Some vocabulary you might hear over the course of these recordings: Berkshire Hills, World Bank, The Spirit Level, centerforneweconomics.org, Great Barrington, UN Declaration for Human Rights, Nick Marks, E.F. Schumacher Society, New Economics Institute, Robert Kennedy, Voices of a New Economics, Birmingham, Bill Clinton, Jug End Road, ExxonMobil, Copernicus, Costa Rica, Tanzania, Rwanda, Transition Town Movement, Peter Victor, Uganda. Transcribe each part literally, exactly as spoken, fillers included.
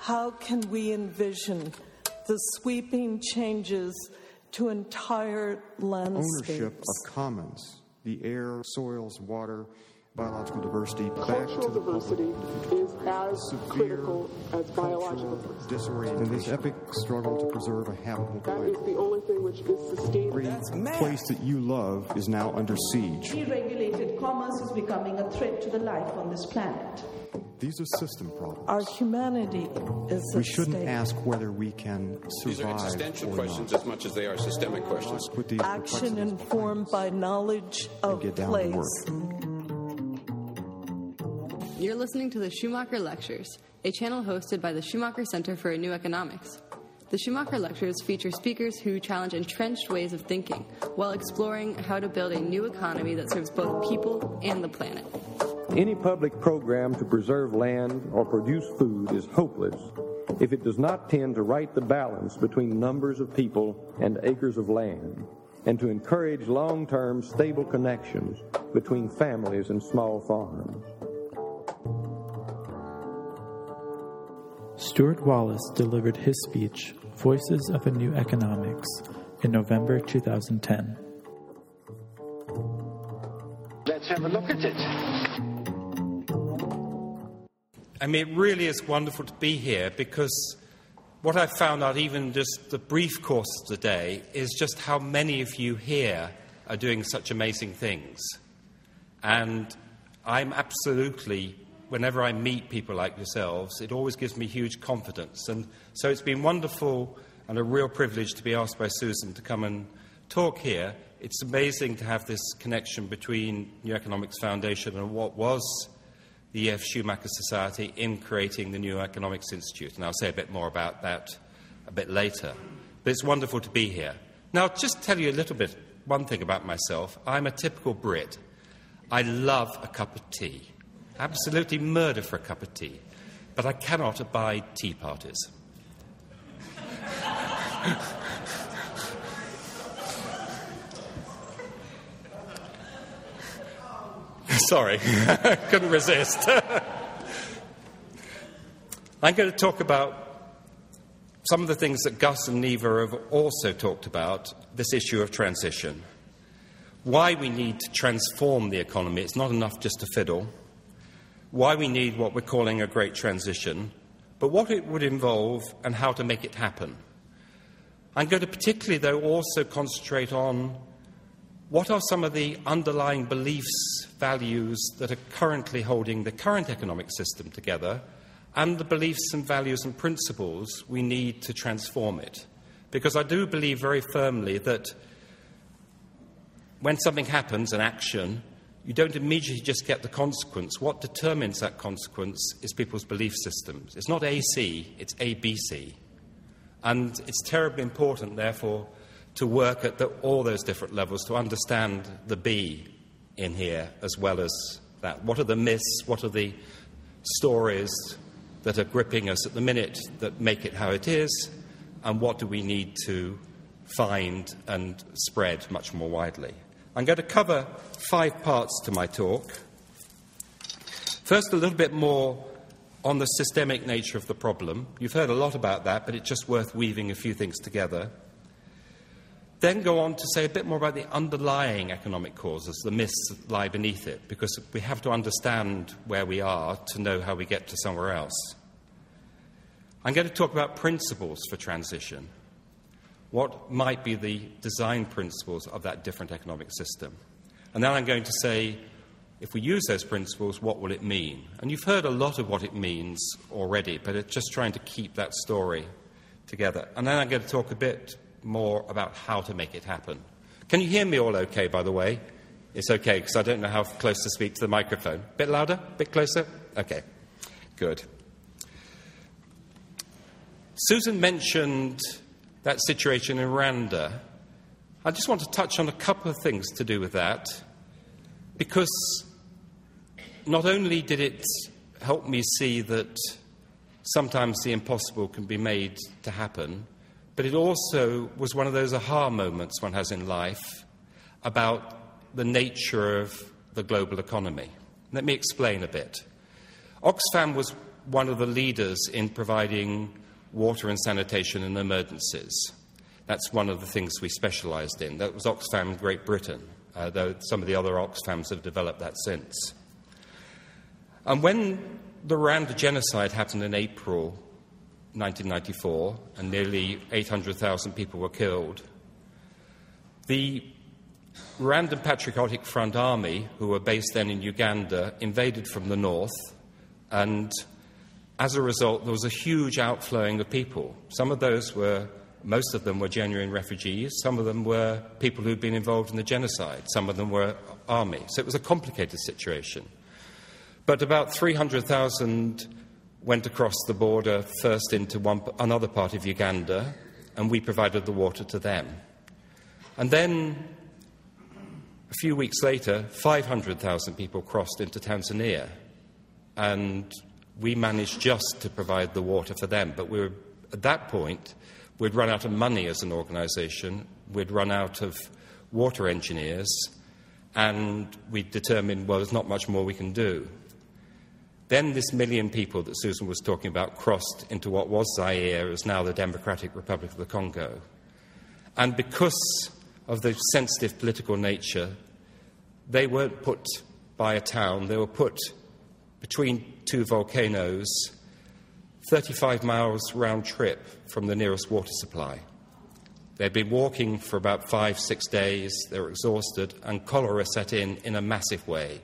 how can we envision the sweeping changes to entire landscapes? Ownership of commons, the air, soils, water, biological diversity. Cultural diversity is as critical as biological diversity. In this epic struggle to preserve a habitable planet. That is the only thing which is sustainable. Every place that you love is now under siege. Deregulated commerce is becoming a threat to the life on this planet. These are system problems. Our humanity is at We shouldn't stake. ask whether we can survive. These are existential questions not. as much as they are systemic questions. Action informed by knowledge of get down place. To work. You're listening to the Schumacher Lectures, a channel hosted by the Schumacher Center for a New Economics. The Schumacher Lectures feature speakers who challenge entrenched ways of thinking while exploring how to build a new economy that serves both people and the planet. Any public program to preserve land or produce food is hopeless if it does not tend to right the balance between numbers of people and acres of land, and to encourage long-term stable connections between families and small farms. Stuart Wallis delivered his speech, Voices of a New Economics, in November two thousand ten. Let's have a look at it. I mean, it really is wonderful to be here, because what I found out, even just the brief course today, is just how many of you here are doing such amazing things. And I'm absolutely, whenever I meet people like yourselves, it always gives me huge confidence. And so it's been wonderful and a real privilege to be asked by Susan to come and talk here. It's amazing to have this connection between New Economics Foundation and what was the E F. Schumacher Society in creating the New Economics Institute, and I'll say a bit more about that a bit later. But it's wonderful to be here. Now, I'll just tell you a little bit, one thing about myself. I'm a typical Brit. I love a cup of tea. Absolutely murder for a cup of tea. But I cannot abide tea parties. Sorry, couldn't resist. I'm going to talk about some of the things that Gus and Neva have also talked about, this issue of transition. Why we need to transform the economy. It's not enough just to fiddle. Why we need what we're calling a great transition, but what it would involve and how to make it happen. I'm going to particularly, though, also concentrate on what are some of the underlying beliefs, values that are currently holding the current economic system together, and the beliefs and values and principles we need to transform it? Because I do believe very firmly that when something happens, an action, you don't immediately just get the consequence. What determines that consequence is people's belief systems. It's not A C, it's A B C. And it's terribly important, therefore, to work at the, all those different levels, to understand the B in here as well as that. What are the myths, what are the stories that are gripping us at the minute that make it how it is, and what do we need to find and spread much more widely? I'm going to cover five parts to my talk. First, a little bit more on the systemic nature of the problem. You've heard a lot about that, but it's just worth weaving a few things together. Then go on to say a bit more about the underlying economic causes, the myths that lie beneath it, because we have to understand where we are to know how we get to somewhere else. I'm going to talk about principles for transition. What might be the design principles of that different economic system? And then I'm going to say, if we use those principles, what will it mean? And you've heard a lot of what it means already, but it's just trying to keep that story together. And then I'm going to talk a bit more about how to make it happen. Can you hear me all okay, by the way? It's okay, because I don't know how close to speak to the microphone. Bit louder? Bit closer? Okay, good. Susan mentioned that situation in Rwanda. I just want to touch on a couple of things to do with that, because not only did it help me see that sometimes the impossible can be made to happen, but it also was one of those aha moments one has in life about the nature of the global economy. Let me explain a bit. Oxfam was one of the leaders in providing water and sanitation in emergencies. That's one of the things we specialised in. That was Oxfam Great Britain, uh, though some of the other Oxfams have developed that since. And when the Rwanda genocide happened in April nineteen ninety-four, and nearly eight hundred thousand people were killed, the Rwandan Patriotic Front army, who were based then in Uganda, invaded from the north, and as a result there was a huge outflowing of people. Some of those were, most of them were genuine refugees, some of them were people who'd been involved in the genocide, some of them were army. So it was a complicated situation. But about three hundred thousand went across the border first into one, another part of Uganda, and we provided the water to them. And then, a few weeks later, five hundred thousand people crossed into Tanzania, and we managed just to provide the water for them. But we were, at that point, we'd run out of money as an organisation, we'd run out of water engineers, and we determined, well, there's not much more we can do. Then this million people that Susan was talking about crossed into what was Zaire, is now the Democratic Republic of the Congo. And because of the sensitive political nature, they weren't put by a town, they were put between two volcanoes, thirty-five miles round trip from the nearest water supply. They'd been walking for about five, six days, they were exhausted, and cholera set in in a massive way.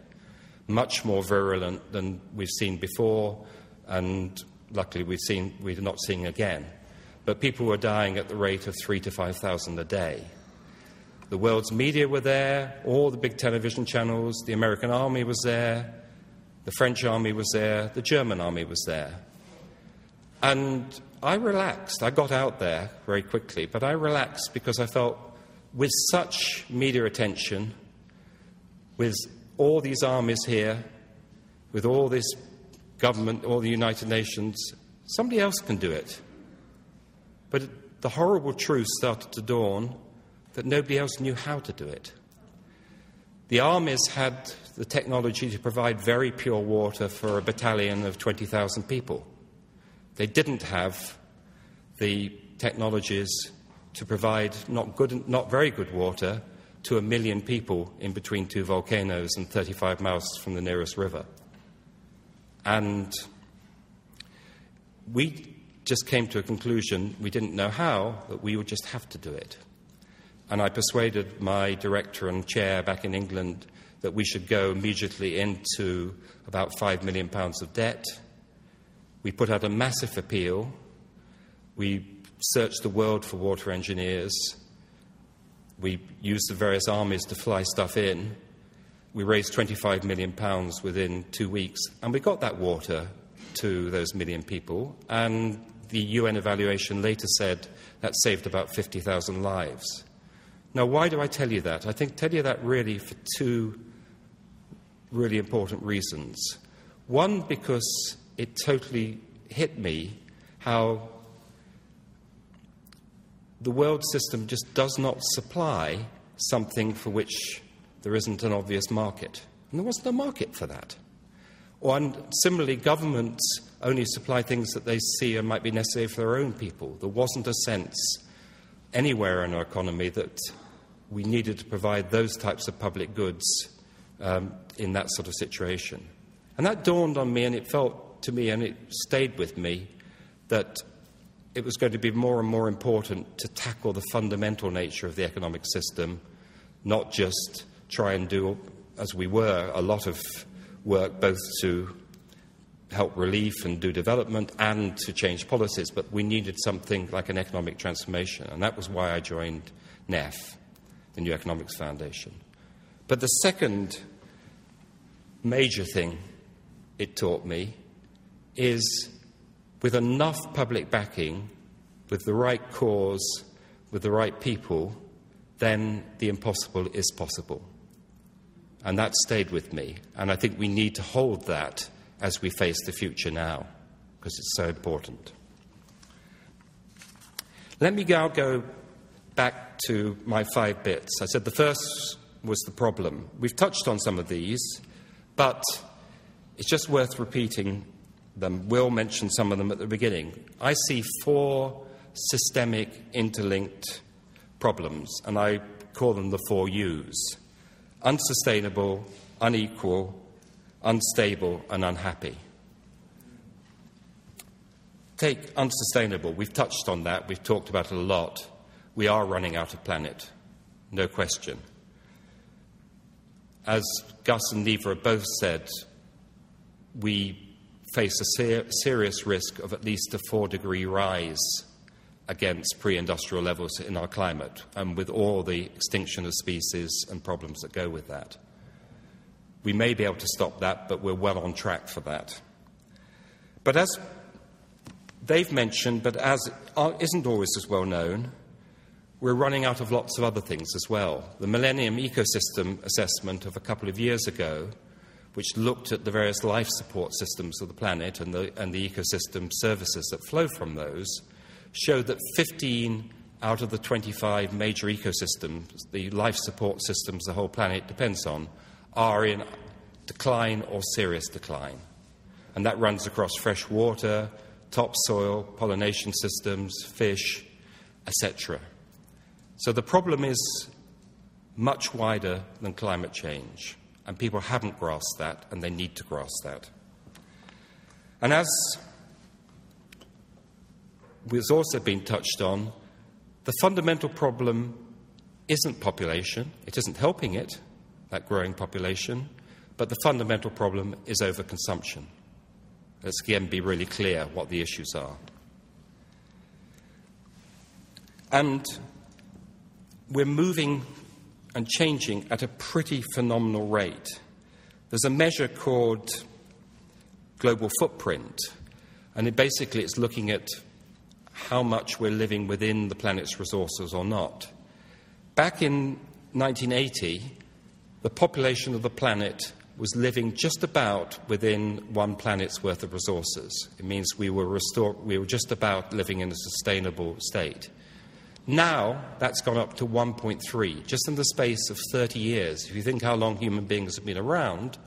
Much more virulent than we've seen before, and luckily we've seen, we're not seeing again. But people were dying at the rate of three to five thousand a day. The world's media were there, all the big television channels, the American army was there, the French army was there, the German army was there. And I relaxed. I got out there very quickly, but I relaxed because I felt with such media attention, with all these armies here, with all this government, all the United Nations, somebody else can do it. But the horrible truth started to dawn that nobody else knew how to do it. The armies had the technology to provide very pure water for a battalion of twenty thousand people. They didn't have the technologies to provide not good, not very good water to a million people in between two volcanoes and thirty-five miles from the nearest river. And we just came to a conclusion, we didn't know how, that we would just have to do it. And I persuaded my director and chair back in England that we should go immediately into about five million pounds of debt. We put out a massive appeal. We searched the world for water engineers. We used the various armies to fly stuff in. We raised twenty-five million pounds within two weeks, and we got that water to those million people. And the U N evaluation later said that saved about fifty thousand lives. Now, why do I tell you that? I think tell you that really for two really important reasons. One, because it totally hit me how the world system just does not supply something for which there isn't an obvious market. And there wasn't a market for that. Or, and similarly, governments only supply things that they see and might be necessary for their own people. There wasn't a sense anywhere in our economy that we needed to provide those types of public goods um, in that sort of situation. And that dawned on me, and it felt to me, and it stayed with me, that it was going to be more and more important to tackle the fundamental nature of the economic system, not just try and do, as we were, a lot of work both to help relief and do development and to change policies, but we needed something like an economic transformation, and that was why I joined N E F, the New Economics Foundation. But the second major thing it taught me is, with enough public backing, with the right cause, with the right people, then the impossible is possible. And that stayed with me. And I think we need to hold that as we face the future now, because it's so important. Let me now go back to my five bits. I said the first was the problem. We've touched on some of these, but it's just worth repeating them. Will mentioned some of them at the beginning. I see four systemic interlinked problems, and I call them the four U's: unsustainable, unequal, unstable, and unhappy. Take unsustainable. We've touched on that. We've talked about it a lot. We are running out of planet, no question. As Gus and Neva have both said, we face a ser- serious risk of at least a four-degree rise against pre-industrial levels in our climate, and with all the extinction of species and problems that go with that. We may be able to stop that, but we're well on track for that. But as they've mentioned, but as isn't always as well known, we're running out of lots of other things as well. The Millennium Ecosystem Assessment of a couple of years ago, which looked at the various life support systems of the planet and the, and the ecosystem services that flow from those, showed that fifteen out of the twenty-five major ecosystems, the life support systems the whole planet depends on, are in decline or serious decline. And that runs across fresh water, topsoil, pollination systems, fish, et cetera. So the problem is much wider than climate change, and people haven't grasped that, and they need to grasp that. And as has also been touched on, the fundamental problem isn't population. It isn't helping it, that growing population, but the fundamental problem is overconsumption. Let's again be really clear what the issues are. And we're moving and changing at a pretty phenomenal rate. There's a measure called global footprint, and it basically it's looking at how much we're living within the planet's resources or not. Back in nineteen eighty, the population of the planet was living just about within one planet's worth of resources. It means we were, restore, we were just about living in a sustainable state. Now, that's gone up to one point three, just in the space of thirty years. If you think how long human beings have been around,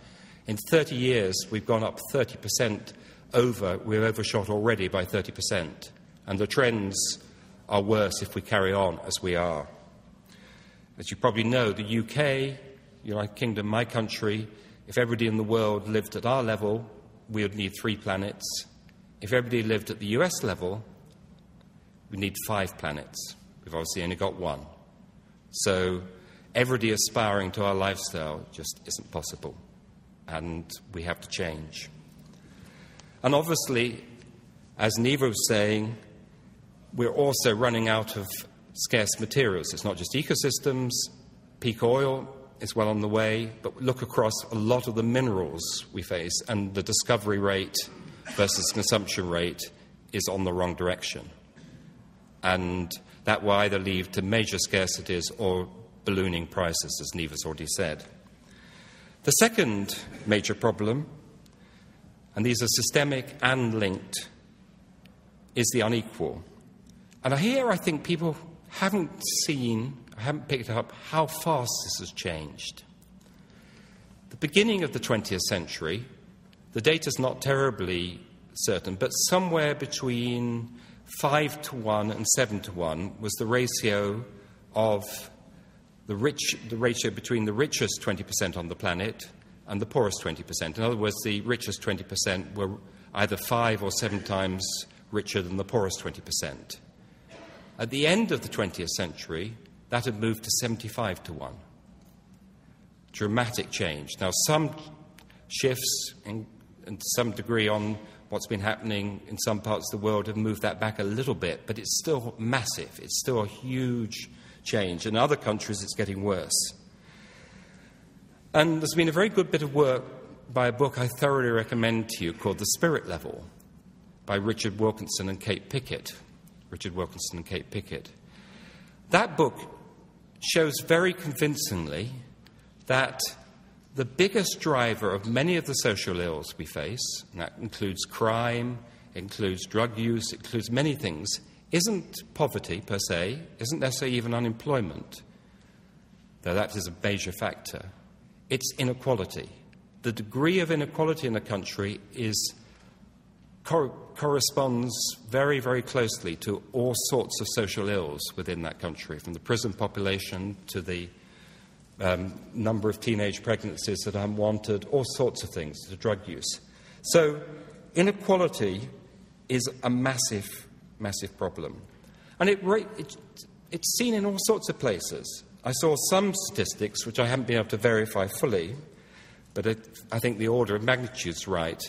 in thirty years, we've gone up thirty percent over, we're overshot already by thirty percent. And the trends are worse if we carry on as we are. As you probably know, the U K, United Kingdom, my country, if everybody in the world lived at our level, we would need three planets. If everybody lived at the U S level, we need five planets. We've obviously only got one. So everybody aspiring to our lifestyle just isn't possible, and we have to change. And obviously, as Neva was saying, we're also running out of scarce materials. It's not just ecosystems. Peak oil is well on the way, but look across a lot of the minerals we face, and the discovery rate versus consumption rate is on the wrong direction. And that will either lead to major scarcities or ballooning prices, as Neva's already said. The second major problem, and these are systemic and linked, is the unequal. And here I think people haven't seen, haven't picked up how fast this has changed. The beginning of the twentieth century, the data's not terribly certain, but somewhere between five to one and seven to one was the ratio of the rich, the ratio between the richest twenty percent on the planet and the poorest twenty percent. In other words, the richest twenty percent were either five or seven times richer than the poorest twenty percent. At the end of the twentieth century, that had moved to seventy-five to one. Dramatic change. Now, some shifts in, in some degree on what's been happening in some parts of the world have moved that back a little bit, but it's still massive. It's still a huge change. In other countries, it's getting worse. And there's been a very good bit of work by a book I thoroughly recommend to you called The Spirit Level by Richard Wilkinson and Kate Pickett. Richard Wilkinson and Kate Pickett. That book shows very convincingly that the biggest driver of many of the social ills we face, and that includes crime, includes drug use, includes many things, isn't poverty per se, isn't necessarily even unemployment, though that is a major factor. It's inequality. The degree of inequality in a country is co- corresponds very, very closely to all sorts of social ills within that country, from the prison population to the um, number of teenage pregnancies that are unwanted, all sorts of things, to drug use. So inequality is a massive, massive problem. And it, it, it's seen in all sorts of places. I saw some statistics, which I haven't been able to verify fully, but it, I think the order of magnitude's right,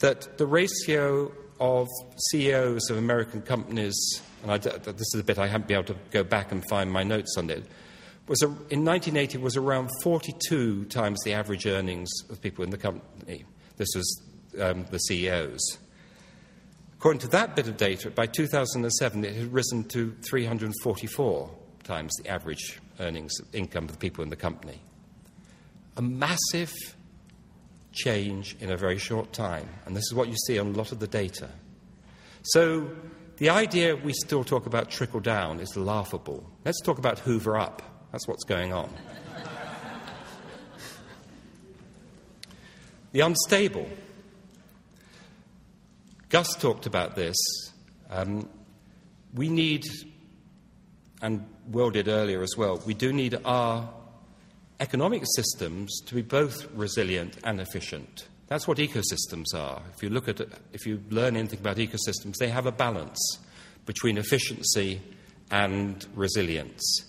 that the ratio of C E Os of American companies, and I, this is a bit I haven't been able to go back and find my notes on it, was a, in nineteen eighty was around forty-two times the average earnings of people in the company. This was um, the C E Os. According to that bit of data, by two thousand seven, it had risen to three hundred forty-four times the average earnings income of the people in the company. A massive change in a very short time, and this is what you see on a lot of the data. So the idea we still talk about trickle-down is laughable. Let's talk about Hoover up. That's what's going on. The unstable. Gus talked about this. Um, we need, and Will did earlier as well, we do need our economic systems to be both resilient and efficient. That's what ecosystems are. If you look at, if you learn anything about ecosystems, they have a balance between efficiency and resilience.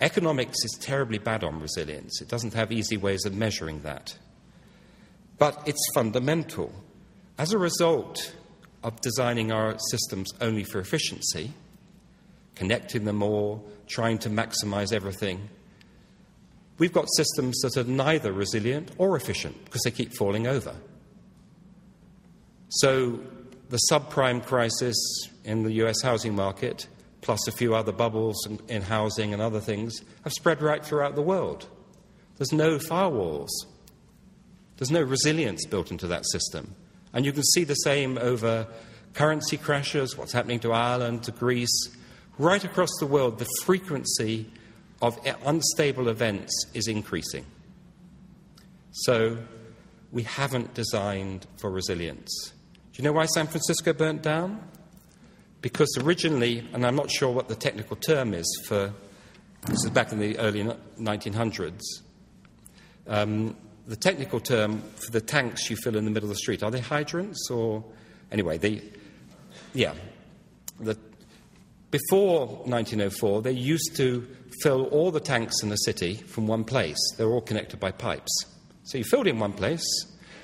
Economics is terribly bad on resilience. It doesn't have easy ways of measuring that. But it's fundamental. As a result of designing our systems only for efficiency, connecting them all, trying to maximize everything, we've got systems that are neither resilient or efficient because they keep falling over. So the subprime crisis in the U S housing market, plus a few other bubbles in housing and other things, have spread right throughout the world. There's no firewalls. There's no resilience built into that system. And you can see the same over currency crashes, what's happening to Ireland, to Greece. Right across the world, the frequency of unstable events is increasing. So we haven't designed for resilience. Do you know why San Francisco burnt down? Because originally, and I'm not sure what the technical term is for, this is back in the early nineteen hundreds, um, the technical term for the tanks you fill in the middle of the street, are they hydrants or, anyway, they, yeah. The, before nineteen oh four, they used to fill all the tanks in the city from one place. They're all connected by pipes. So you filled in one place,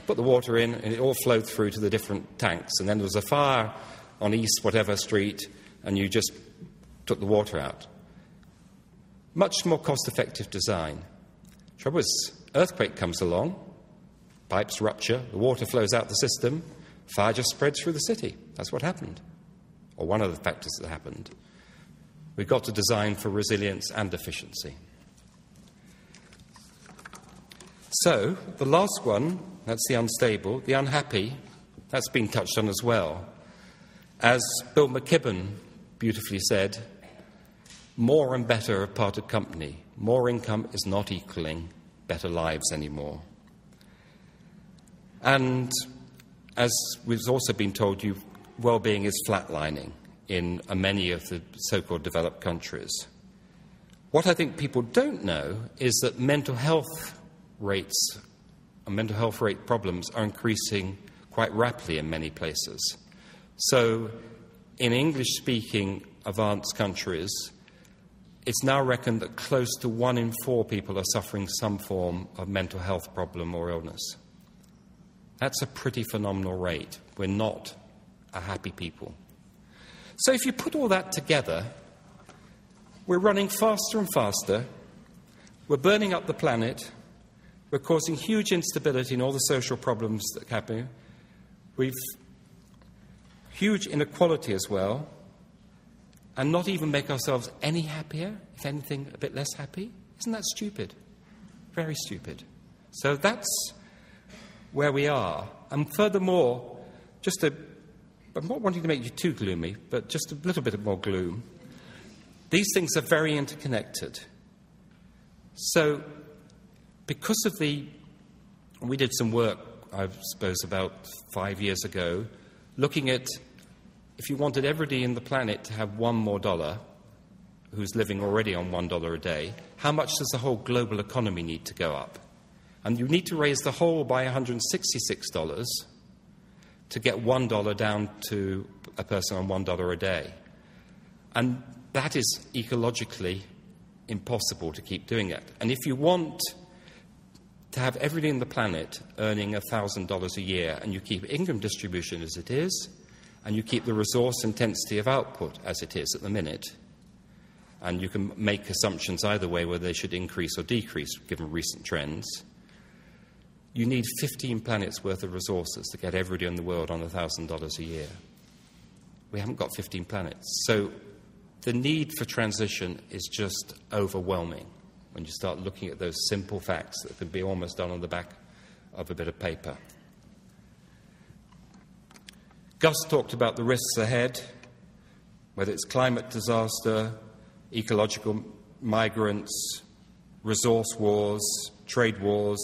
put the water in, and it all flowed through to the different tanks. And then there was a fire on East whatever street, and you just took the water out. Much more cost-effective design. Trouble is, earthquake comes along, pipes rupture, the water flows out the system, fire just spreads through the city. That's what happened, or one of the factors that happened. We've got to design for resilience and efficiency. So, the last one, that's the unstable, the unhappy, that's been touched on as well. As Bill McKibben beautifully said, more and better are part of company. More income is not equaling better lives anymore. And as we've also been told, you, well-being is flatlining in many of the so-called developed countries. What I think people don't know is that mental health rates and mental health rate problems are increasing quite rapidly in many places. So in English-speaking advanced countries, it's now reckoned that close to one in four people are suffering some form of mental health problem or illness. That's a pretty phenomenal rate. We're not a happy people. So if you put all that together, we're running faster and faster, we're burning up the planet, we're causing huge instability in all the social problems that happen, we've huge inequality as well, and not even make ourselves any happier, if anything, a bit less happy. Isn't that stupid? Very stupid. So that's where we are. And furthermore, just a I'm not wanting to make you too gloomy, but just a little bit more gloom. These things are very interconnected. So, because of the... We did some work, I suppose, about five years ago looking at if you wanted everybody in the planet to have one more dollar, who's living already on one dollar a day, how much does the whole global economy need to go up? And you need to raise the whole by one hundred sixty-six dollars to get one dollar down to a person on one dollar a day. And that is ecologically impossible to keep doing that. And if you want to have everybody in the planet earning one thousand dollars a year, and you keep income distribution as it is, and you keep the resource intensity of output as it is at the minute, and you can make assumptions either way whether they should increase or decrease given recent trends, you need fifteen planets worth of resources to get everybody in the world on one thousand dollars a year. We haven't got fifteen planets. So the need for transition is just overwhelming when you start looking at those simple facts that can be almost done on the back of a bit of paper. Gus talked about the risks ahead, whether it's climate disaster, ecological migrants, resource wars, trade wars,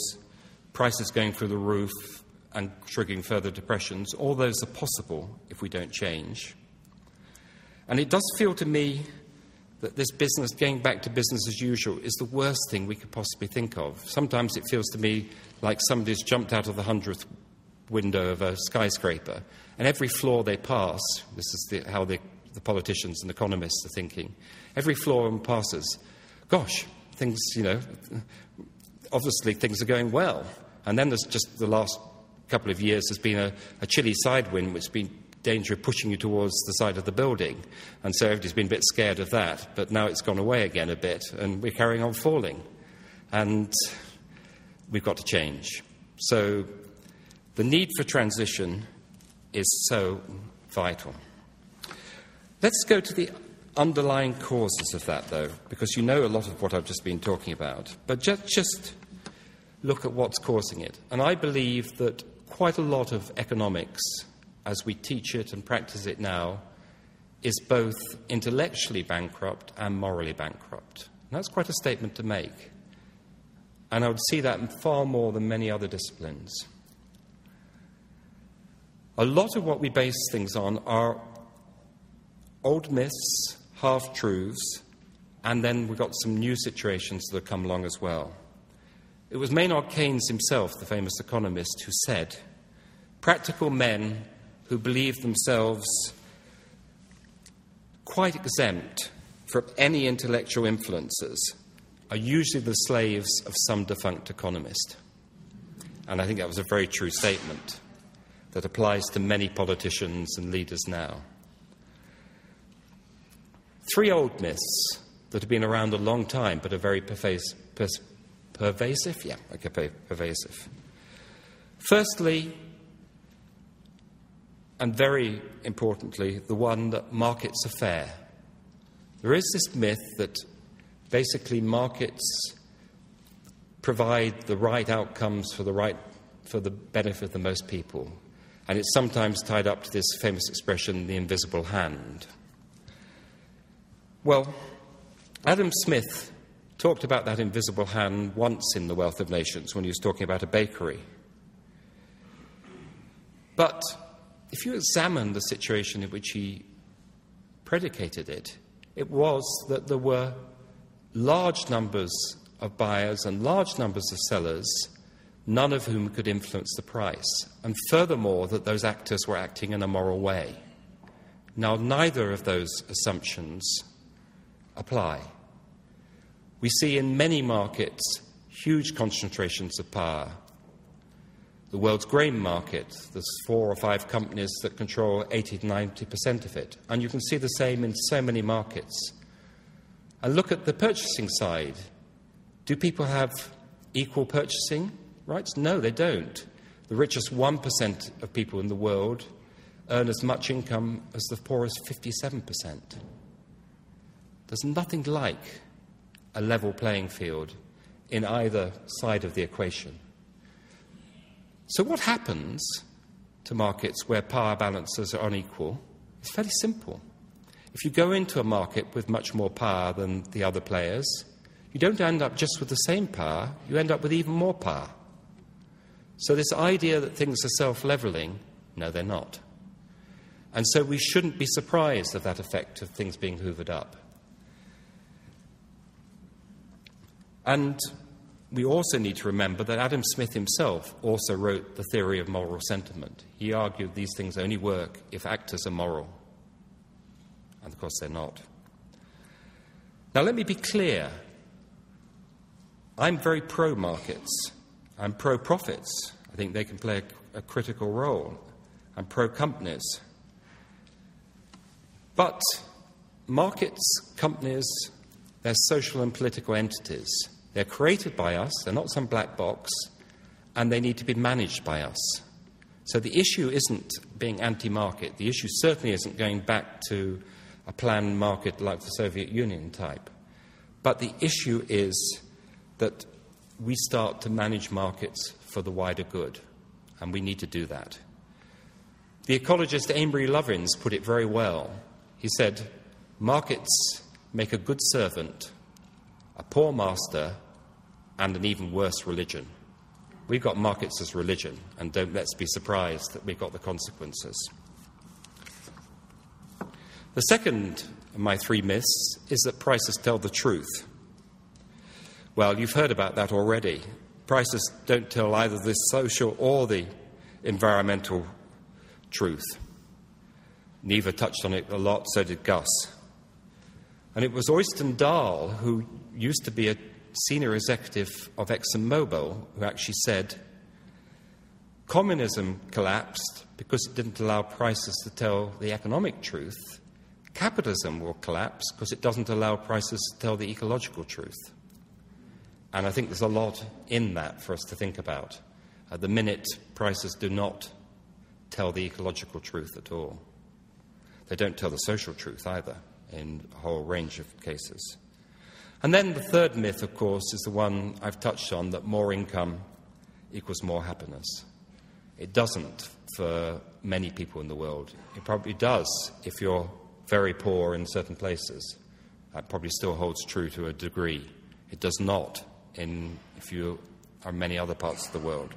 prices going through the roof and triggering further depressions. All those are possible if we don't change. And it does feel to me that this business, going back to business as usual, is the worst thing we could possibly think of. Sometimes it feels to me like somebody's jumped out of the hundredth window of a skyscraper, and every floor they pass, this is the, how the, the politicians and economists are thinking, every floor one passes, gosh, things, you know, obviously things are going well. And then there's just the last couple of years has been a, a chilly side wind which has been danger of pushing you towards the side of the building. And so everybody's been a bit scared of that, but now it's gone away again a bit, and we're carrying on falling. And we've got to change. So the need for transition is so vital. Let's go to the underlying causes of that, though, because you know a lot of what I've just been talking about. But just, just look at what's causing it. And I believe that quite a lot of economics, as we teach it and practice it now, is both intellectually bankrupt and morally bankrupt. And that's quite a statement to make. And I would see that in far more than many other disciplines. A lot of what we base things on are old myths, half-truths, and then we've got some new situations that have come along as well. It was Maynard Keynes himself, the famous economist, who said, practical men who believe themselves quite exempt from any intellectual influences are usually the slaves of some defunct economist. And I think that was a very true statement that applies to many politicians and leaders now. Three old myths that have been around a long time but are very pervasive. Pervasive? Yeah, okay, pervasive. Firstly, and very importantly, the one that markets are fair. There is this myth that basically markets provide the right outcomes for the right, for the benefit of the most people. And it's sometimes tied up to this famous expression, the invisible hand. Well, Adam Smith talked about that invisible hand once in The Wealth of Nations when he was talking about a bakery. But if you examine the situation in which he predicated it, it was that there were large numbers of buyers and large numbers of sellers, none of whom could influence the price, and furthermore that those actors were acting in a moral way. Now, neither of those assumptions apply. We see in many markets huge concentrations of power. The world's grain market, there's four or five companies that control eighty to ninety percent of it. And you can see the same in so many markets. And look at the purchasing side. Do people have equal purchasing rights? No, they don't. The richest one percent of people in the world earn as much income as the poorest fifty-seven percent. There's nothing like a level playing field in either side of the equation. So what happens to markets where power balances are unequal is fairly simple. If you go into a market with much more power than the other players, you don't end up just with the same power, you end up with even more power. So this idea that things are self-leveling, no, they're not. And so we shouldn't be surprised at that effect of things being hoovered up. And we also need to remember that Adam Smith himself also wrote The Theory of Moral Sentiment. He argued these things only work if actors are moral. And of course they're not. Now let me be clear. I'm very pro-markets. I'm pro-profits. I think they can play a, a critical role. I'm pro-companies. But markets, companies, they're social and political entities. They're created by us, they're not some black box, and they need to be managed by us. So the issue isn't being anti-market. The issue certainly isn't going back to a planned market like the Soviet Union type. But the issue is that we start to manage markets for the wider good, and we need to do that. The ecologist Amory Lovins put it very well. He said, markets make a good servant, a poor master, and an even worse religion. We've got markets as religion, and don't let's be surprised that we've got the consequences. The second of my three myths is that prices tell the truth. Well, you've heard about that already. Prices don't tell either the social or the environmental truth. Neva touched on it a lot, so did Gus. And it was Oystein Dahl, who used to be a senior executive of ExxonMobil, who actually said, communism collapsed because it didn't allow prices to tell the economic truth. Capitalism will collapse because it doesn't allow prices to tell the ecological truth. And I think there's a lot in that for us to think about. At the minute, prices do not tell the ecological truth at all. They don't tell the social truth either, in a whole range of cases. And then the third myth, of course, is the one I've touched on, that more income equals more happiness. It doesn't for many people in the world. It probably does if you're very poor in certain places. That probably still holds true to a degree. It does not in if you are in many other parts of the world.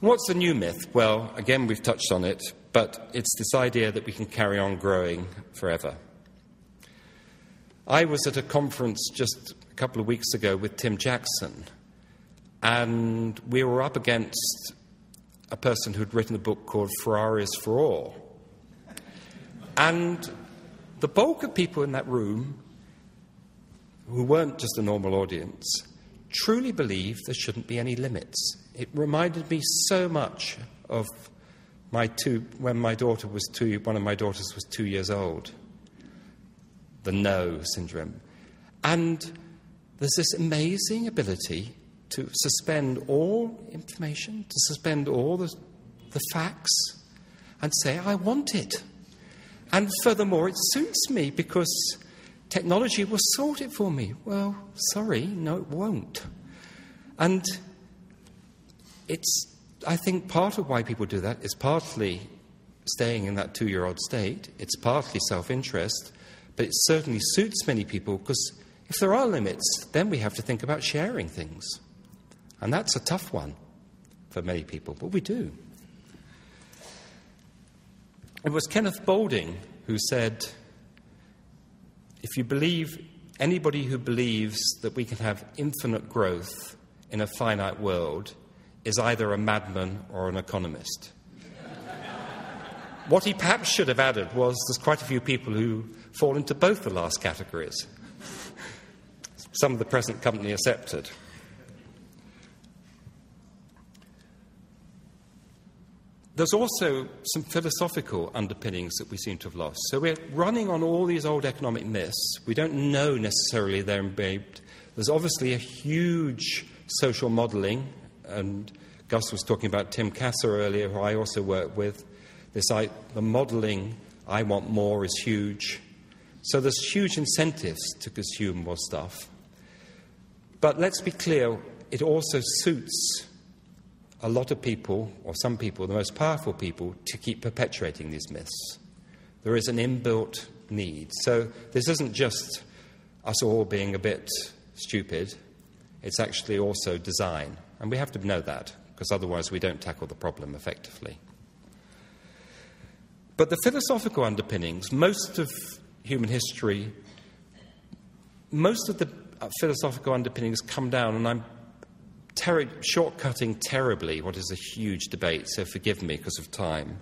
What's the new myth? Well, again, we've touched on it, but it's this idea that we can carry on growing forever. I was at a conference just a couple of weeks ago with Tim Jackson, and we were up against a person who'd written a book called Ferraris for All. And the bulk of people in that room, who weren't just a normal audience, truly believed there shouldn't be any limits. It reminded me so much of my two, when my daughter was two, one of my daughters was two years old. The no syndrome. And there's this amazing ability to suspend all information, to suspend all the, the facts, and say, I want it. And furthermore, it suits me because technology will sort it for me. Well, sorry, no, it won't. And it's, I think, part of why people do that is partly staying in that two-year-old state, it's partly self-interest, but it certainly suits many people, because if there are limits, then we have to think about sharing things. And that's a tough one for many people, but we do. It was Kenneth Boulding who said, if you believe, anybody who believes that we can have infinite growth in a finite world is either a madman or an economist. What he perhaps should have added was there's quite a few people who fall into both the last categories, some of the present company accepted. There's also some philosophical underpinnings that we seem to have lost. So we're running on all these old economic myths. We don't know necessarily they're embedded. There's obviously a huge social modelling, and Gus was talking about Tim Kasser earlier, who I also work with. This, I, the modelling, I want more, is huge. So there's huge incentives to consume more stuff. But let's be clear, it also suits a lot of people, or some people, the most powerful people, to keep perpetuating these myths. There is an inbuilt need. So this isn't just us all being a bit stupid. It's actually also design. And we have to know that, because otherwise we don't tackle the problem effectively. But the philosophical underpinnings, most of human history, most of the philosophical underpinnings come down, and I'm ter- shortcutting terribly what is a huge debate, so forgive me because of time,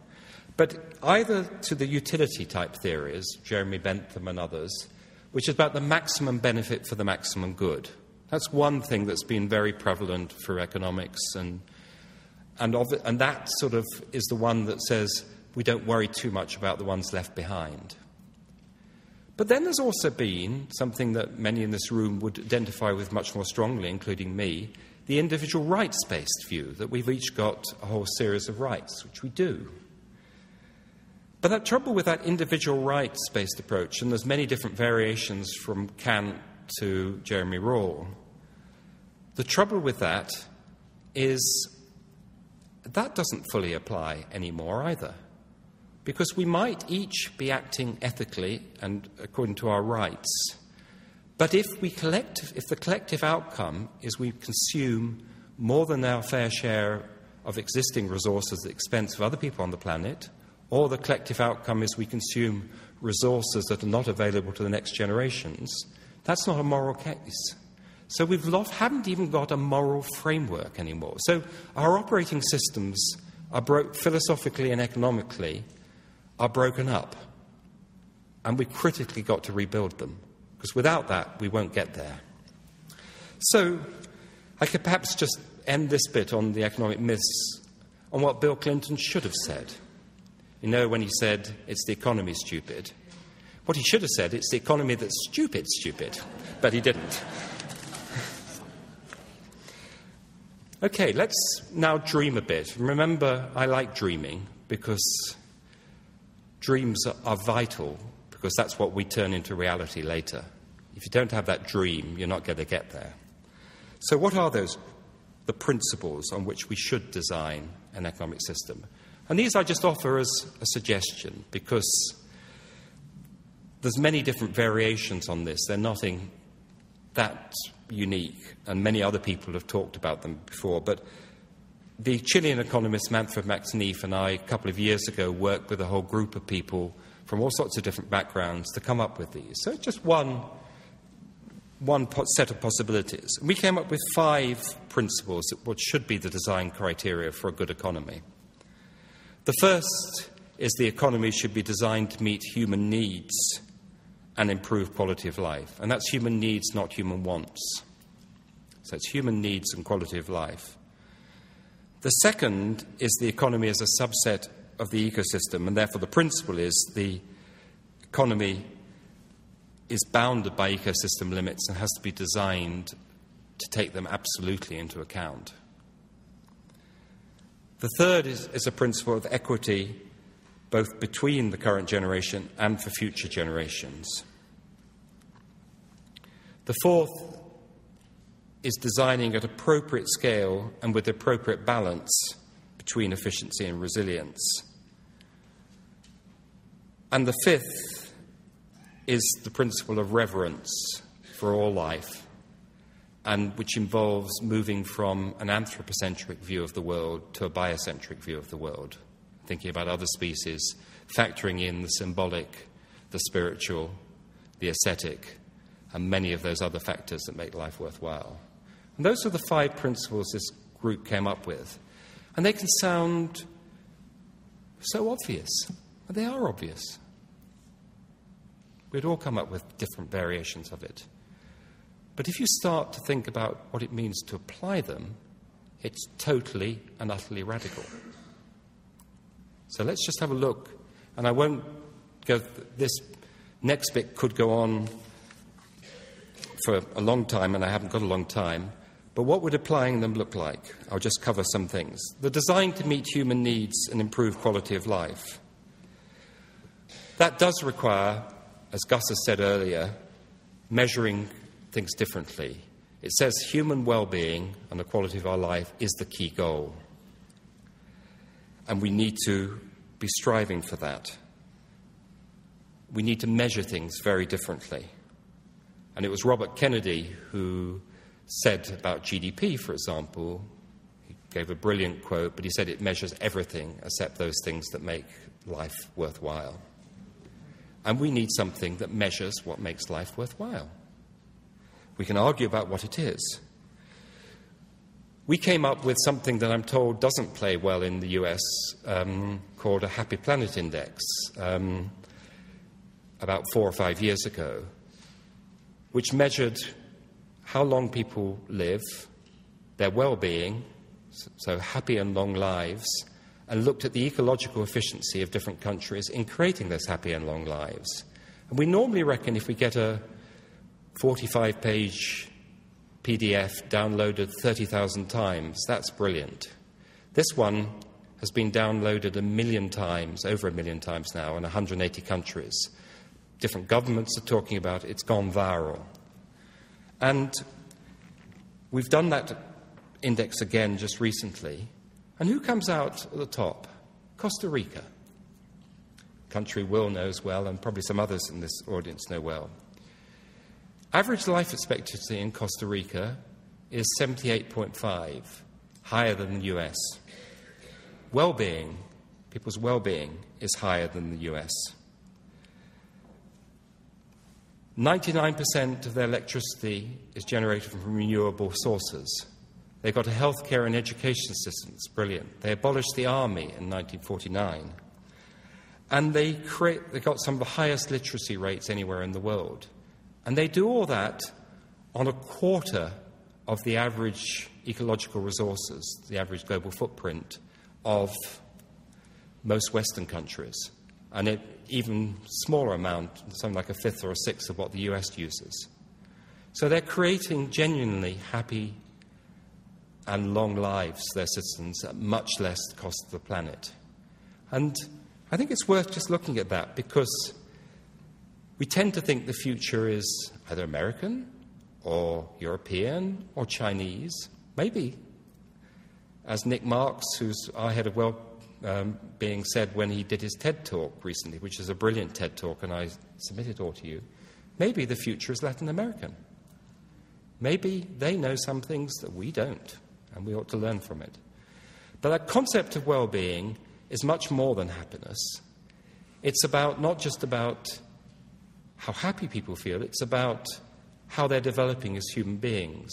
but either to the utility-type theories, Jeremy Bentham and others, which is about the maximum benefit for the maximum good. That's one thing that's been very prevalent for economics, and, and, of it, and that sort of is the one that says we don't worry too much about the ones left behind. But then there's also been something that many in this room would identify with much more strongly, including me, the individual rights-based view, that we've each got a whole series of rights, which we do. But that trouble with that individual rights-based approach, and there's many different variations from Kant to Jeremy Rawl, the trouble with that is that doesn't fully apply anymore either. Because we might each be acting ethically and according to our rights, but if we collect, if the collective outcome is we consume more than our fair share of existing resources at the expense of other people on the planet, or the collective outcome is we consume resources that are not available to the next generations, that's not a moral case. So we've lost, haven't even got a moral framework anymore. So our operating systems are broke philosophically and economically, are broken up, and we critically got to rebuild them, because without that we won't get there. So I could perhaps just end this bit on the economic myths on what Bill Clinton should have said. You know, when he said, it's the economy, stupid. What he should have said, it's the economy that's stupid, stupid, but he didn't. Okay, let's now dream a bit. Remember, I like dreaming, because dreams are vital, because that's what we turn into reality later. If you don't have that dream, you're not going to get there. So what are those, the principles on which we should design an economic system? And these I just offer as a suggestion, because there's many different variations on this. They're nothing that unique, and many other people have talked about them before, but the Chilean economist Manfred Max-Neef and I, a couple of years ago, worked with a whole group of people from all sorts of different backgrounds to come up with these. So it's just one, one set of possibilities. And we came up with five principles that what should be the design criteria for a good economy. The first is the economy should be designed to meet human needs and improve quality of life. And that's human needs, not human wants. So it's human needs and quality of life. The second is the economy as a subset of the ecosystem, and therefore the principle is the economy is bounded by ecosystem limits and has to be designed to take them absolutely into account. The third is, is a principle of equity, both between the current generation and for future generations. The fourth is designing at appropriate scale and with appropriate balance between efficiency and resilience. And the fifth is the principle of reverence for all life, and which involves moving from an anthropocentric view of the world to a biocentric view of the world, thinking about other species, factoring in the symbolic, the spiritual, the ascetic, and many of those other factors that make life worthwhile. And those are the five principles this group came up with. And they can sound so obvious, but they are obvious. We'd all come up with different variations of it. But if you start to think about what it means to apply them, it's totally and utterly radical. So let's just have a look. And I won't go, th- this next bit could go on for a long time, and I haven't got a long time, but what would applying them look like? I'll just cover some things. They're designed to meet human needs and improve quality of life. That does require, as Gus has said earlier, measuring things differently. It says human well-being and the quality of our life is the key goal, and we need to be striving for that. We need to measure things very differently. And it was Robert Kennedy who said about G D P, for example, he gave a brilliant quote, but he said it measures everything except those things that make life worthwhile. And we need something that measures what makes life worthwhile. We can argue about what it is. We came up with something that I'm told doesn't play well in the U S, um, called a Happy Planet Index, um, about four or five years ago, which measured how long people live, their well-being, so happy and long lives, and looked at the ecological efficiency of different countries in creating those happy and long lives. And we normally reckon if we get a forty-five page P D F downloaded thirty thousand times, that's brilliant. This one has been downloaded a million times, over a million times now, in one hundred eighty countries. Different governments are talking about it. It's gone viral. And we've done that index again just recently. And who comes out at the top? Costa Rica. Country Will knows well, and probably some others in this audience know well. Average life expectancy in Costa Rica is seventy-eight point five, higher than the U S. Well-being, people's well-being, is higher than the U S. ninety-nine percent of their electricity is generated from renewable sources. They've got a healthcare and education system that's brilliant. They abolished the army in nineteen forty-nine. And they create, they got some of the highest literacy rates anywhere in the world. And they do all that on a quarter of the average ecological resources, the average global footprint of most Western countries. And an even smaller amount, something like a fifth or a sixth of what the U S uses. So they're creating genuinely happy and long lives to their citizens at much less cost to the planet. And I think it's worth just looking at that, because we tend to think the future is either American or European or Chinese, maybe. As Nick Marks, who's our head of well-being, um, said when he did his TED Talk recently, which is a brilliant TED Talk, and I submitted it all to you, maybe the future is Latin American. Maybe they know some things that we don't, and we ought to learn from it. But that concept of well-being is much more than happiness. It's about not just about how happy people feel, it's about how they're developing as human beings,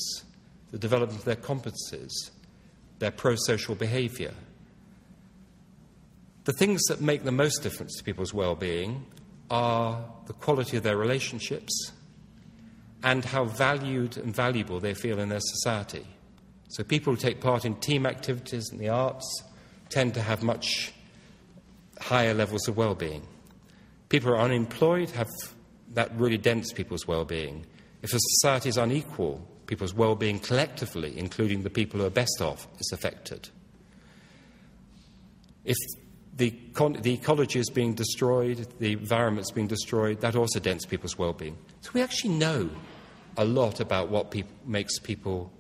the development of their competencies, their pro-social behavior. The things that make the most difference to people's well-being are the quality of their relationships and how valued and valuable they feel in their society. So people who take part in team activities and the arts tend to have much higher levels of well-being. People who are unemployed have that really dents people's well-being. If a society is unequal, people's well-being collectively, including the people who are best off, is affected. If the, con the ecology is being destroyed, the environment is being destroyed, that also dents people's well-being. So we actually know a lot about what pe makes people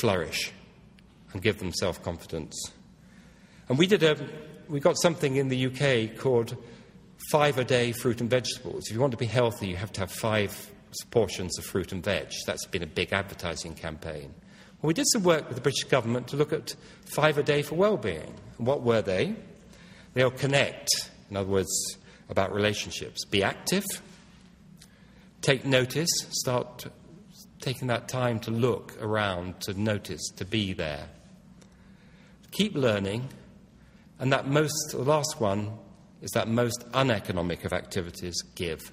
flourish and give them self-confidence. And we did a, we got something in the U K called five-a-day fruit and vegetables. If you want to be healthy, you have to have five portions of fruit and veg. That's been a big advertising campaign. Well, we did some work with the British government to look at five-a-day for well-being. And what were they? They'll connect, in other words, about relationships. Be active. Take notice, start taking that time to look around, to notice, to be there. Keep learning, and that most, the last one, is that most uneconomic of activities, give.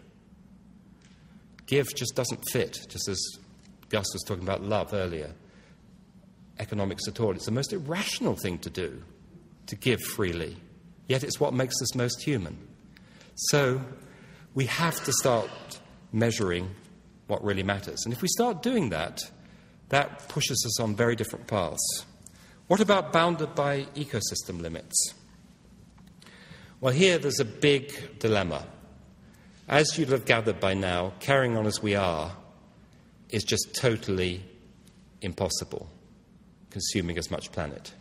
Give just doesn't fit, just as Gus was talking about love earlier. Economics at all, it's the most irrational thing to do, to give freely, yet it's what makes us most human. So we have to start measuring what really matters. And if we start doing that, that pushes us on very different paths. What about bounded by ecosystem limits? Well, here there's a big dilemma. As you'll have gathered by now, carrying on as we are is just totally impossible, consuming as much planet.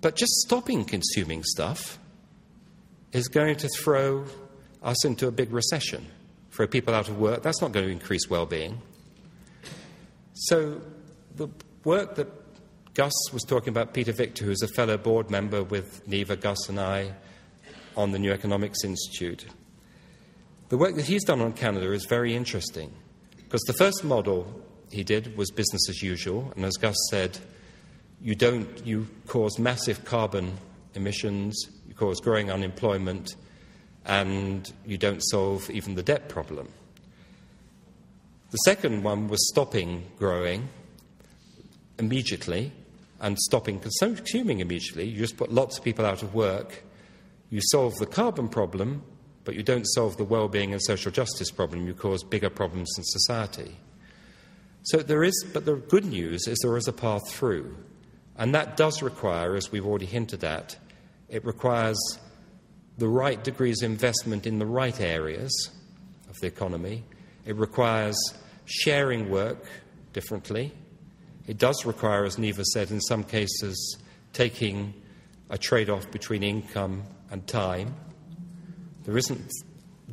But just stopping consuming stuff is going to throw us into a big recession. Throw people out of work, that's not going to increase well-being. So the work that Gus was talking about, Peter Victor, who's a fellow board member with Neva, Gus and I, on the New Economics Institute. The work that he's done on Canada is very interesting, because the first model he did was business as usual, and as Gus said, you don't, you cause massive carbon emissions, you cause growing unemployment, and you don't solve even the debt problem. The second one was stopping growing immediately and stopping consuming immediately. You just put lots of people out of work. You solve the carbon problem, but you don't solve the well-being and social justice problem. You cause bigger problems in society. So there is, but the good news is there is a path through. And that does require, as we've already hinted at, it requires the right degrees of investment in the right areas of the economy. It requires sharing work differently. It does require, as Neva said, in some cases, taking a trade-off between income and time. There isn't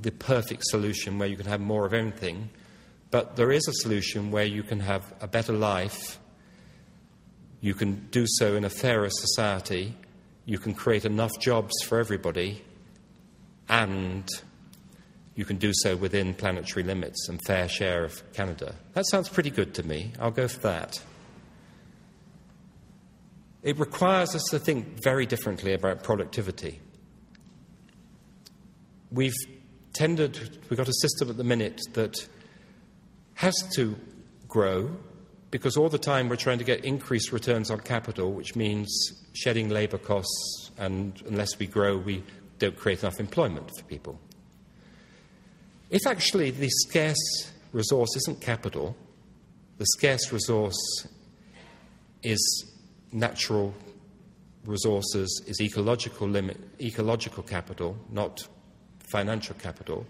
the perfect solution where you can have more of everything, but there is a solution where you can have a better life, you can do so in a fairer society, you can create enough jobs for everybody, and you can do so within planetary limits and fair share of Canada. That sounds pretty good to me. I'll go for that. It requires us to think very differently about productivity. We've tended, we've got a system at the minute that has to grow because all the time we're trying to get increased returns on capital, which means shedding labour costs, and unless we grow, we don't create enough employment for people. If actually the scarce resource isn't capital, the scarce resource is natural resources, is ecological limit, ecological capital, not financial capital,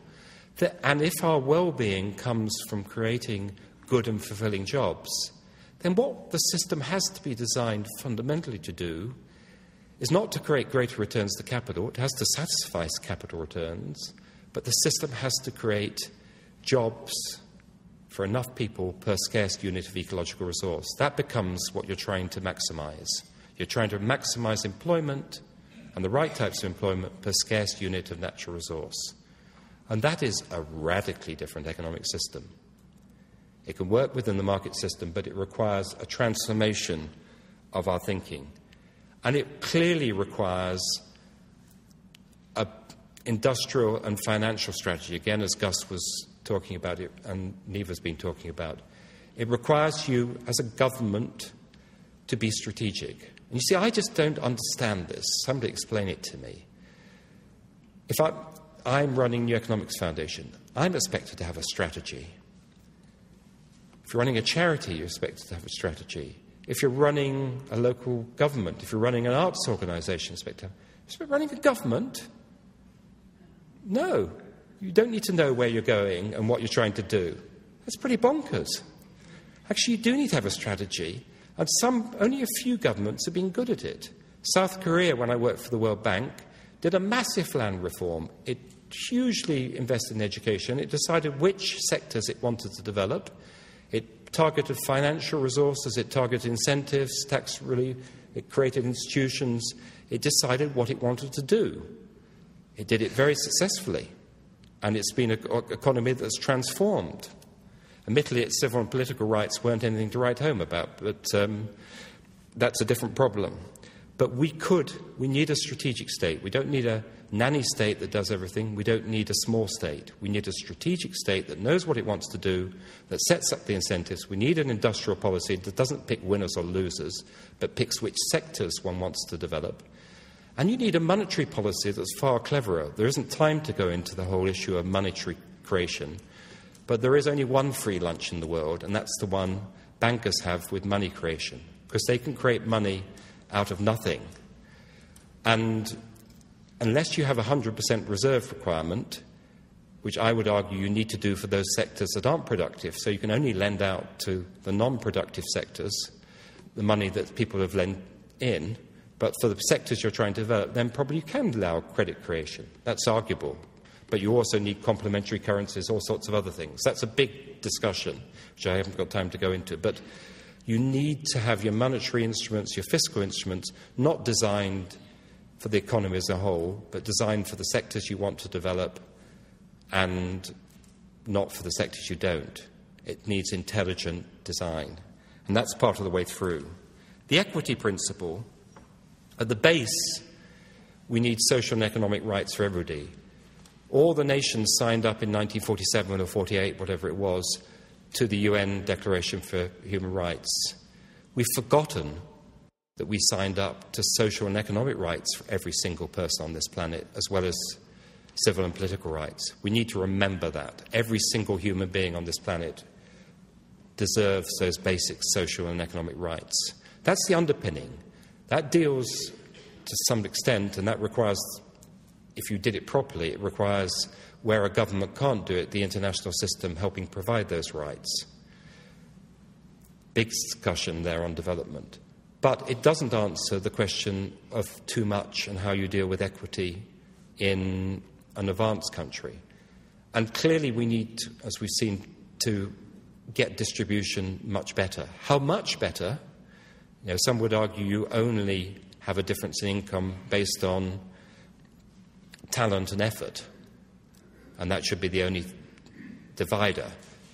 and if our well-being comes from creating good and fulfilling jobs, then what the system has to be designed fundamentally to do is not to create greater returns to capital. It has to satisfy capital returns, but the system has to create jobs for enough people per scarce unit of ecological resource. That becomes what you're trying to maximise. You're trying to maximise employment and the right types of employment per scarce unit of natural resource. And that is a radically different economic system. It can work within the market system, but it requires a transformation of our thinking. And it clearly requires an industrial and financial strategy, again, as Gus was talking about it and Neva's been talking about. It requires you, as a government, to be strategic. And you see, I just don't understand this. Somebody explain it to me. If I... I'm running New Economics Foundation. I'm expected to have a strategy. If you're running a charity, you're expected to have a strategy. If you're running a local government, if you're running an arts organisation, expected to have... Running a government? No. You don't need to know where you're going and what you're trying to do. That's pretty bonkers. Actually, you do need to have a strategy, and some, only a few governments have been good at it. South Korea, when I worked for the World Bank, did a massive land reform. It hugely invested in education. It decided which sectors it wanted to develop. It targeted financial resources. It targeted incentives, tax relief. It created institutions. It decided what it wanted to do. It did it very successfully. And it's been an economy that's transformed. Admittedly, its civil and political rights weren't anything to write home about, but um, that's a different problem. But we could, we need a strategic state. We don't need a nanny state that does everything. We don't need a small state. We need a strategic state that knows what it wants to do, that sets up the incentives. We need an industrial policy that doesn't pick winners or losers, but picks which sectors one wants to develop. And you need a monetary policy that's far cleverer. There isn't time to go into the whole issue of monetary creation, but there is only one free lunch in the world, and that's the one bankers have with money creation, because they can create money out of nothing. And unless you have a one hundred percent reserve requirement, which I would argue you need to do for those sectors that aren't productive, so you can only lend out to the non-productive sectors the money that people have lent in, but for the sectors you're trying to develop, then probably you can allow credit creation. That's arguable. But you also need complementary currencies, all sorts of other things. That's a big discussion, which I haven't got time to go into. But you need to have your monetary instruments, your fiscal instruments, not designed for the economy as a whole, but designed for the sectors you want to develop and not for the sectors you don't. It needs intelligent design, and that's part of the way through. The equity principle, at the base, we need social and economic rights for everybody. All the nations signed up in nineteen forty-seven or forty-eight, whatever it was, to the U N Declaration for Human Rights. We've forgotten that we signed up to social and economic rights for every single person on this planet, as well as civil and political rights. We need to remember that. Every single human being on this planet deserves those basic social and economic rights. That's the underpinning. That deals to some extent, and that requires, if you did it properly, it requires, where a government can't do it, the international system helping provide those rights. Big discussion there on development. But it doesn't answer the question of too much and how you deal with equity in an advanced country. And clearly we need, to, as we've seen, to get distribution much better. How much better? You know, some would argue you only have a difference in income based on talent and effort, and that should be the only divider.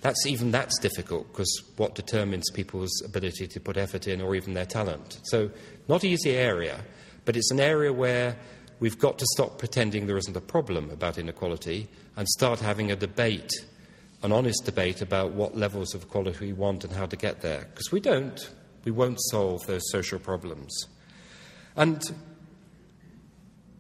That's, even that's difficult, because what determines people's ability to put effort in or even their talent? So, not an easy area, but it's an area where we've got to stop pretending there isn't a problem about inequality and start having a debate, an honest debate about what levels of equality we want and how to get there. Because we don't, we won't solve those social problems. And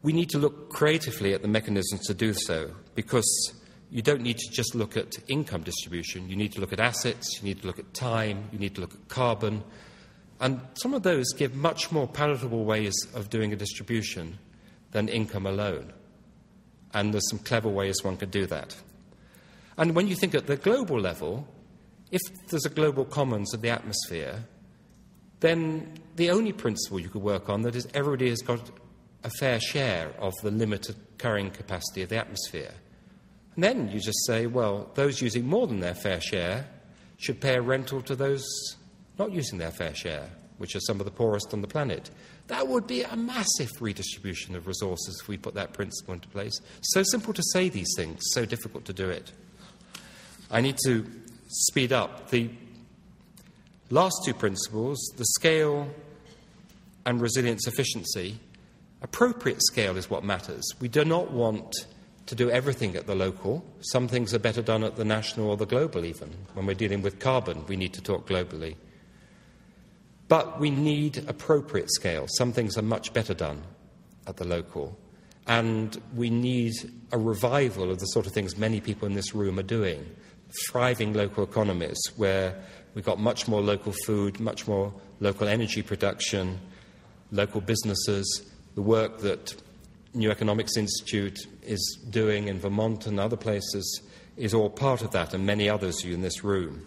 we need to look creatively at the mechanisms to do so, because you don't need to just look at income distribution. You need to look at assets, you need to look at time, you need to look at carbon. And some of those give much more palatable ways of doing a distribution than income alone. And there's some clever ways one could do that. And when you think at the global level, if there's a global commons of the atmosphere, then the only principle you could work on that is everybody has got a fair share of the limited carrying capacity of the atmosphere. And then you just say, well, those using more than their fair share should pay a rental to those not using their fair share, which are some of the poorest on the planet. That would be a massive redistribution of resources if we put that principle into place. So simple to say these things, so difficult to do it. I need to speed up. The last two principles, the scale and resilience efficiency. Appropriate scale is what matters. We do not want to do everything at the local. Some things are better done at the national or the global even. When we're dealing with carbon, we need to talk globally. But we need appropriate scale. Some things are much better done at the local. And we need a revival of the sort of things many people in this room are doing. Thriving local economies where we've got much more local food, much more local energy production, local businesses. The work that New Economics Institute is doing in Vermont and other places is all part of that, and many others in this room.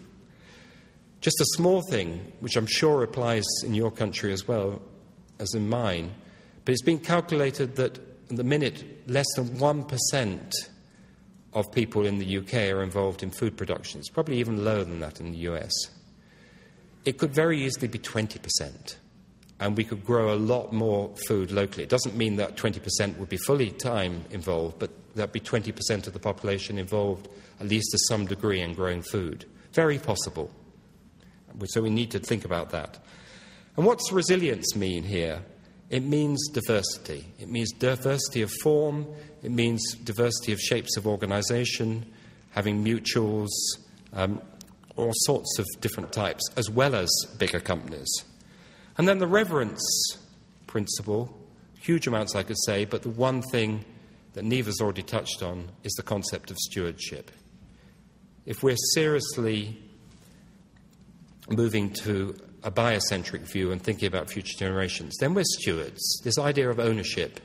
Just a small thing, which I'm sure applies in your country as well as in mine, but it's been calculated that at the minute less than one percent of people in the U K are involved in food production. It's probably even lower than that in the U S. It could very easily be twenty percent. And we could grow a lot more food locally. It doesn't mean that twenty percent would be fully time involved, but that'd be twenty percent of the population involved, at least to some degree, in growing food. Very possible. So we need to think about that. And what's resilience mean here? It means diversity. It means diversity of form. It means diversity of shapes of organisation, having mutuals, um, all sorts of different types, as well as bigger companies. And then the reverence principle, huge amounts I could say, but the one thing that Neva's already touched on is the concept of stewardship. If we're seriously moving to a biocentric view and thinking about future generations, then we're stewards. This idea of ownership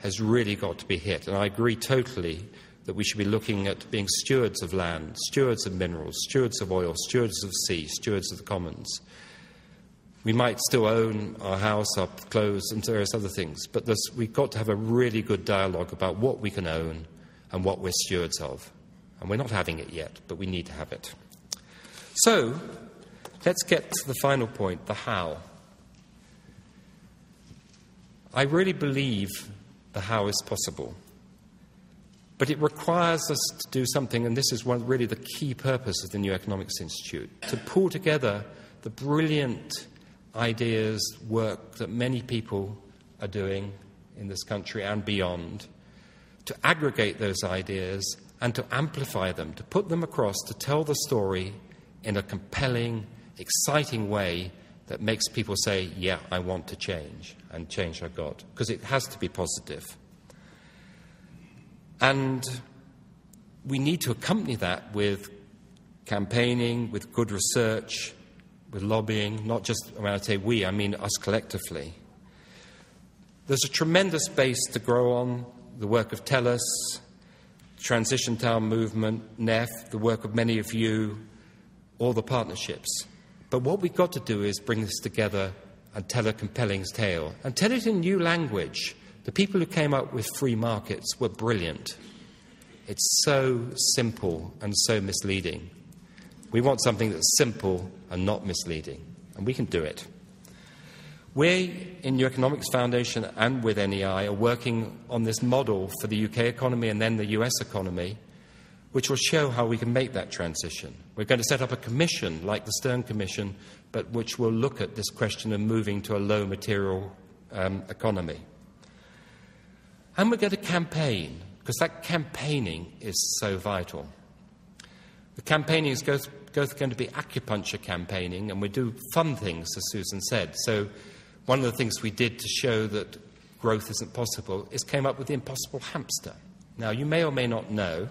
has really got to be hit, and I agree totally that we should be looking at being stewards of land, stewards of minerals, stewards of oil, stewards of sea, stewards of the commons. We might still own our house, our clothes, and various other things, but we've got to have a really good dialogue about what we can own and what we're stewards of. And we're not having it yet, but we need to have it. So, let's get to the final point, the how. I really believe the how is possible. But it requires us to do something, and this is one, really the key purpose of the New Economics Institute, to pull together the brilliant ideas, work that many people are doing in this country and beyond, to aggregate those ideas and to amplify them, to put them across, to tell the story in a compelling, exciting way that makes people say, yeah, I want to change, and change I got, because it has to be positive. And we need to accompany that with campaigning, with good research, with lobbying, not just, when I say we, I mean us collectively. There's a tremendous base to grow on, the work of TELUS, Transition Town Movement, N E F, the work of many of you, all the partnerships. But what we've got to do is bring this together and tell a compelling tale, and tell it in new language. The people who came up with free markets were brilliant. It's so simple and so misleading. We want something that's simple and not misleading, and we can do it. We in New Economics Foundation and with N E I are working on this model for the U K economy and then the U S economy, which will show how we can make that transition. We're going to set up a commission like the Stern Commission, but which will look at this question of moving to a low material um, economy. And we're going to campaign, because that campaigning is so vital. The campaigning is both going to be acupuncture campaigning, and we do fun things, as Susan said. So one of the things we did to show that growth isn't possible is came up with the impossible hamster. Now, you may or may not know,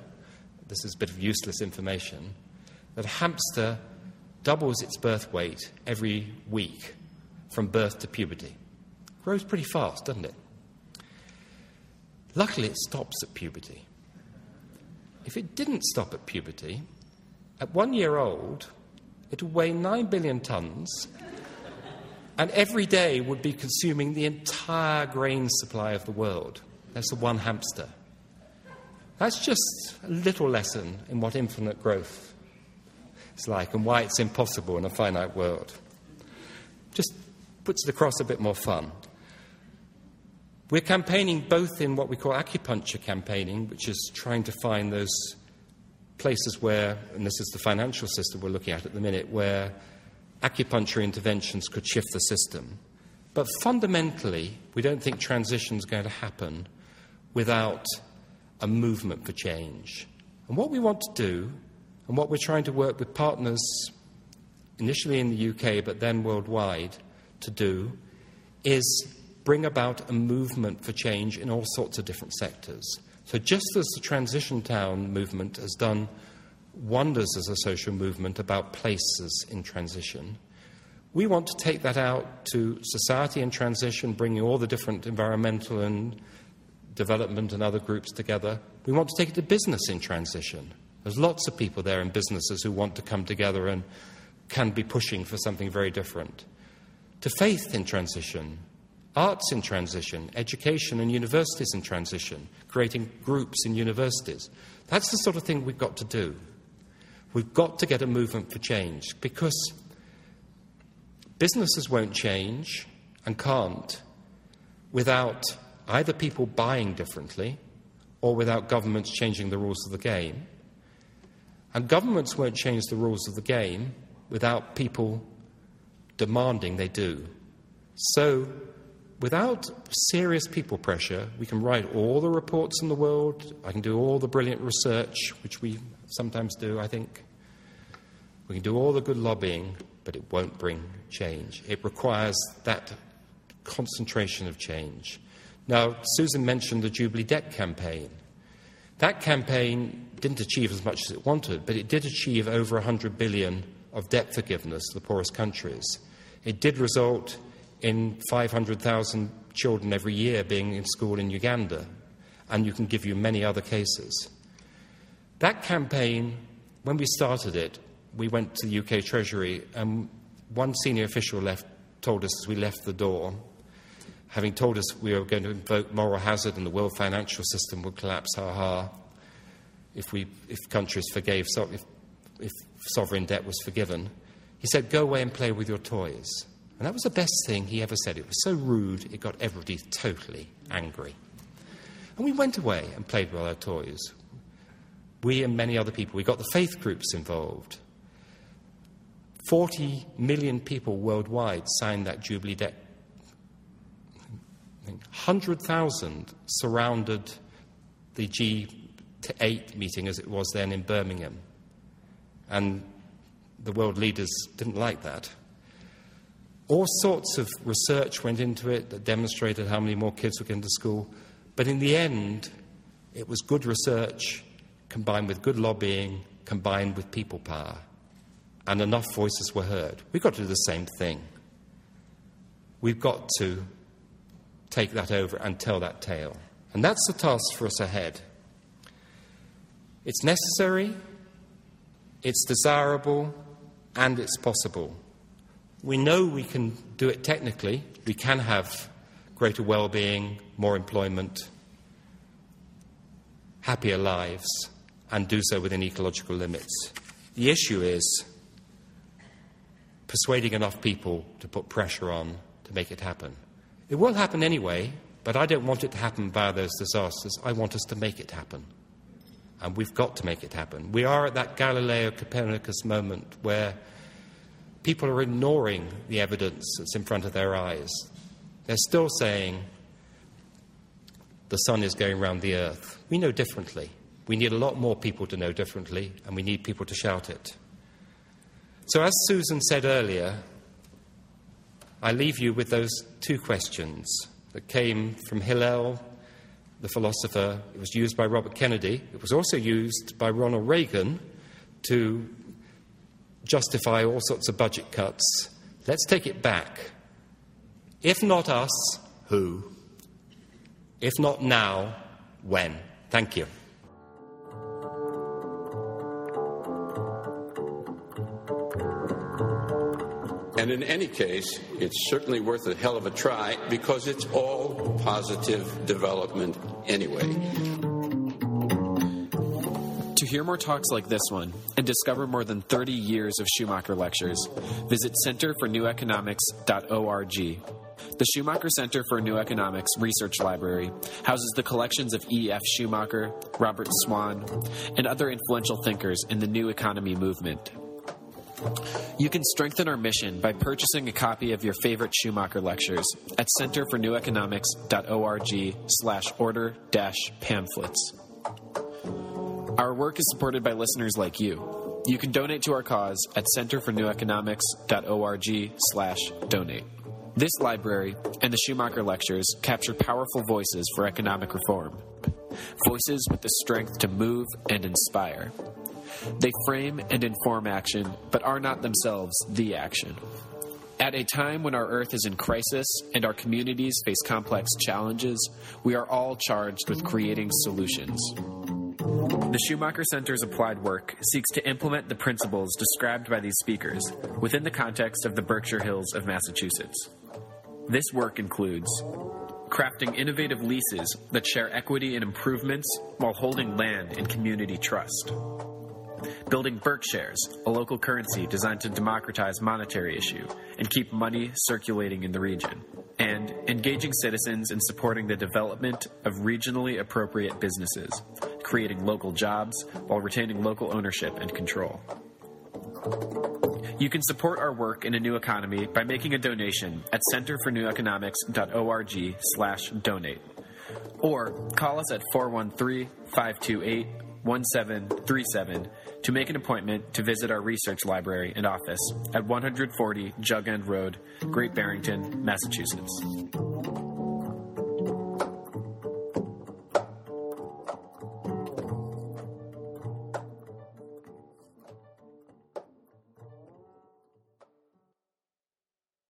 this is a bit of useless information, that a hamster doubles its birth weight every week from birth to puberty. It grows pretty fast, doesn't it? Luckily, it stops at puberty. If it didn't stop at puberty, at one year old, it would weigh nine billion tons and every day would be consuming the entire grain supply of the world. That's the one hamster. That's just a little lesson in what infinite growth is like and why it's impossible in a finite world. Just puts it across a bit more fun. We're campaigning both in what we call acupuncture campaigning, which is trying to find those places where, and this is the financial system we're looking at at the minute, where acupuncture interventions could shift the system. But fundamentally, we don't think transition is going to happen without a movement for change. And what we want to do, and what we're trying to work with partners, initially in the U K but then worldwide, to do is bring about a movement for change in all sorts of different sectors. So just as the Transition Town movement has done wonders as a social movement about places in transition, we want to take that out to society in transition, bringing all the different environmental and development and other groups together. We want to take it to business in transition. There's lots of people there in businesses who want to come together and can be pushing for something very different. To faith in transition, arts in transition, education and universities in transition, creating groups in universities. That's the sort of thing we've got to do. We've got to get a movement for change, because businesses won't change and can't without either people buying differently or without governments changing the rules of the game. And governments won't change the rules of the game without people demanding they do. So without serious people pressure, we can write all the reports in the world, I can do all the brilliant research, which we sometimes do, I think. We can do all the good lobbying, but it won't bring change. It requires that concentration of change. Now, Susan mentioned the Jubilee Debt Campaign. That campaign didn't achieve as much as it wanted, but it did achieve over one hundred billion dollars of debt forgiveness to the poorest countries. It did result in five hundred thousand children every year being in school in Uganda, and you can give you many other cases. That campaign, when we started it, we went to the U K Treasury, and one senior official left, told us as we left the door, having told us we were going to invoke moral hazard and the world financial system would collapse, ha-ha, if, we, if countries forgave, so, if, if sovereign debt was forgiven, he said, go away and play with your toys. And that was the best thing he ever said. It was so rude, it got everybody totally angry. And we went away and played with our toys. We and many other people. We got the faith groups involved. Forty million people worldwide signed that Jubilee Debt. one hundred thousand surrounded the G eight meeting, as it was then, in Birmingham. And the world leaders didn't like that. All sorts of research went into it that demonstrated how many more kids were going to school. But in the end, it was good research combined with good lobbying, combined with people power. And enough voices were heard. We've got to do the same thing. We've got to take that over and tell that tale. And that's the task for us ahead. It's necessary, it's desirable, and it's possible. We know we can do it technically. We can have greater well-being, more employment, happier lives, and do so within ecological limits. The issue is persuading enough people to put pressure on to make it happen. It will happen anyway, but I don't want it to happen via those disasters. I want us to make it happen. And we've got to make it happen. We are at that Galileo Copernicus moment where people are ignoring the evidence that's in front of their eyes. They're still saying the sun is going round the earth. We know differently. We need a lot more people to know differently, and we need people to shout it. So as Susan said earlier, I leave you with those two questions that came from Hillel, the philosopher. It was used by Robert Kennedy. It was also used by Ronald Reagan to justify all sorts of budget cuts. Let's take it back. If not us, who? If not now, when? Thank you. And in any case, it's certainly worth a hell of a try, because it's all positive development anyway. To hear more talks like this one and discover more than thirty years of Schumacher lectures, visit center for new economics dot org. The Schumacher Center for a New Economics Research Library houses the collections of E F Schumacher, Robert Swan, and other influential thinkers in the new economy movement. You can strengthen our mission by purchasing a copy of your favorite Schumacher lectures at center for new economics dot org slash order dash pamphlets. Our work is supported by listeners like you. You can donate to our cause at center for new economics dot org slash donate. This library and the Schumacher Lectures capture powerful voices for economic reform, voices with the strength to move and inspire. They frame and inform action, but are not themselves the action. At a time when our Earth is in crisis and our communities face complex challenges, we are all charged with creating solutions. The Schumacher Center's applied work seeks to implement the principles described by these speakers within the context of the Berkshire Hills of Massachusetts. This work includes crafting innovative leases that share equity and improvements while holding land in community trust, building Berkshares, a local currency designed to democratize monetary issue and keep money circulating in the region, and engaging citizens in supporting the development of regionally appropriate businesses, creating local jobs while retaining local ownership and control. You can support our work in a new economy by making a donation at center for new economics dot org slash donate, or call us at four one three, five two eight, one seven three seven to make an appointment to visit our research library and office at one forty Jug End Road, Great Barrington, Massachusetts.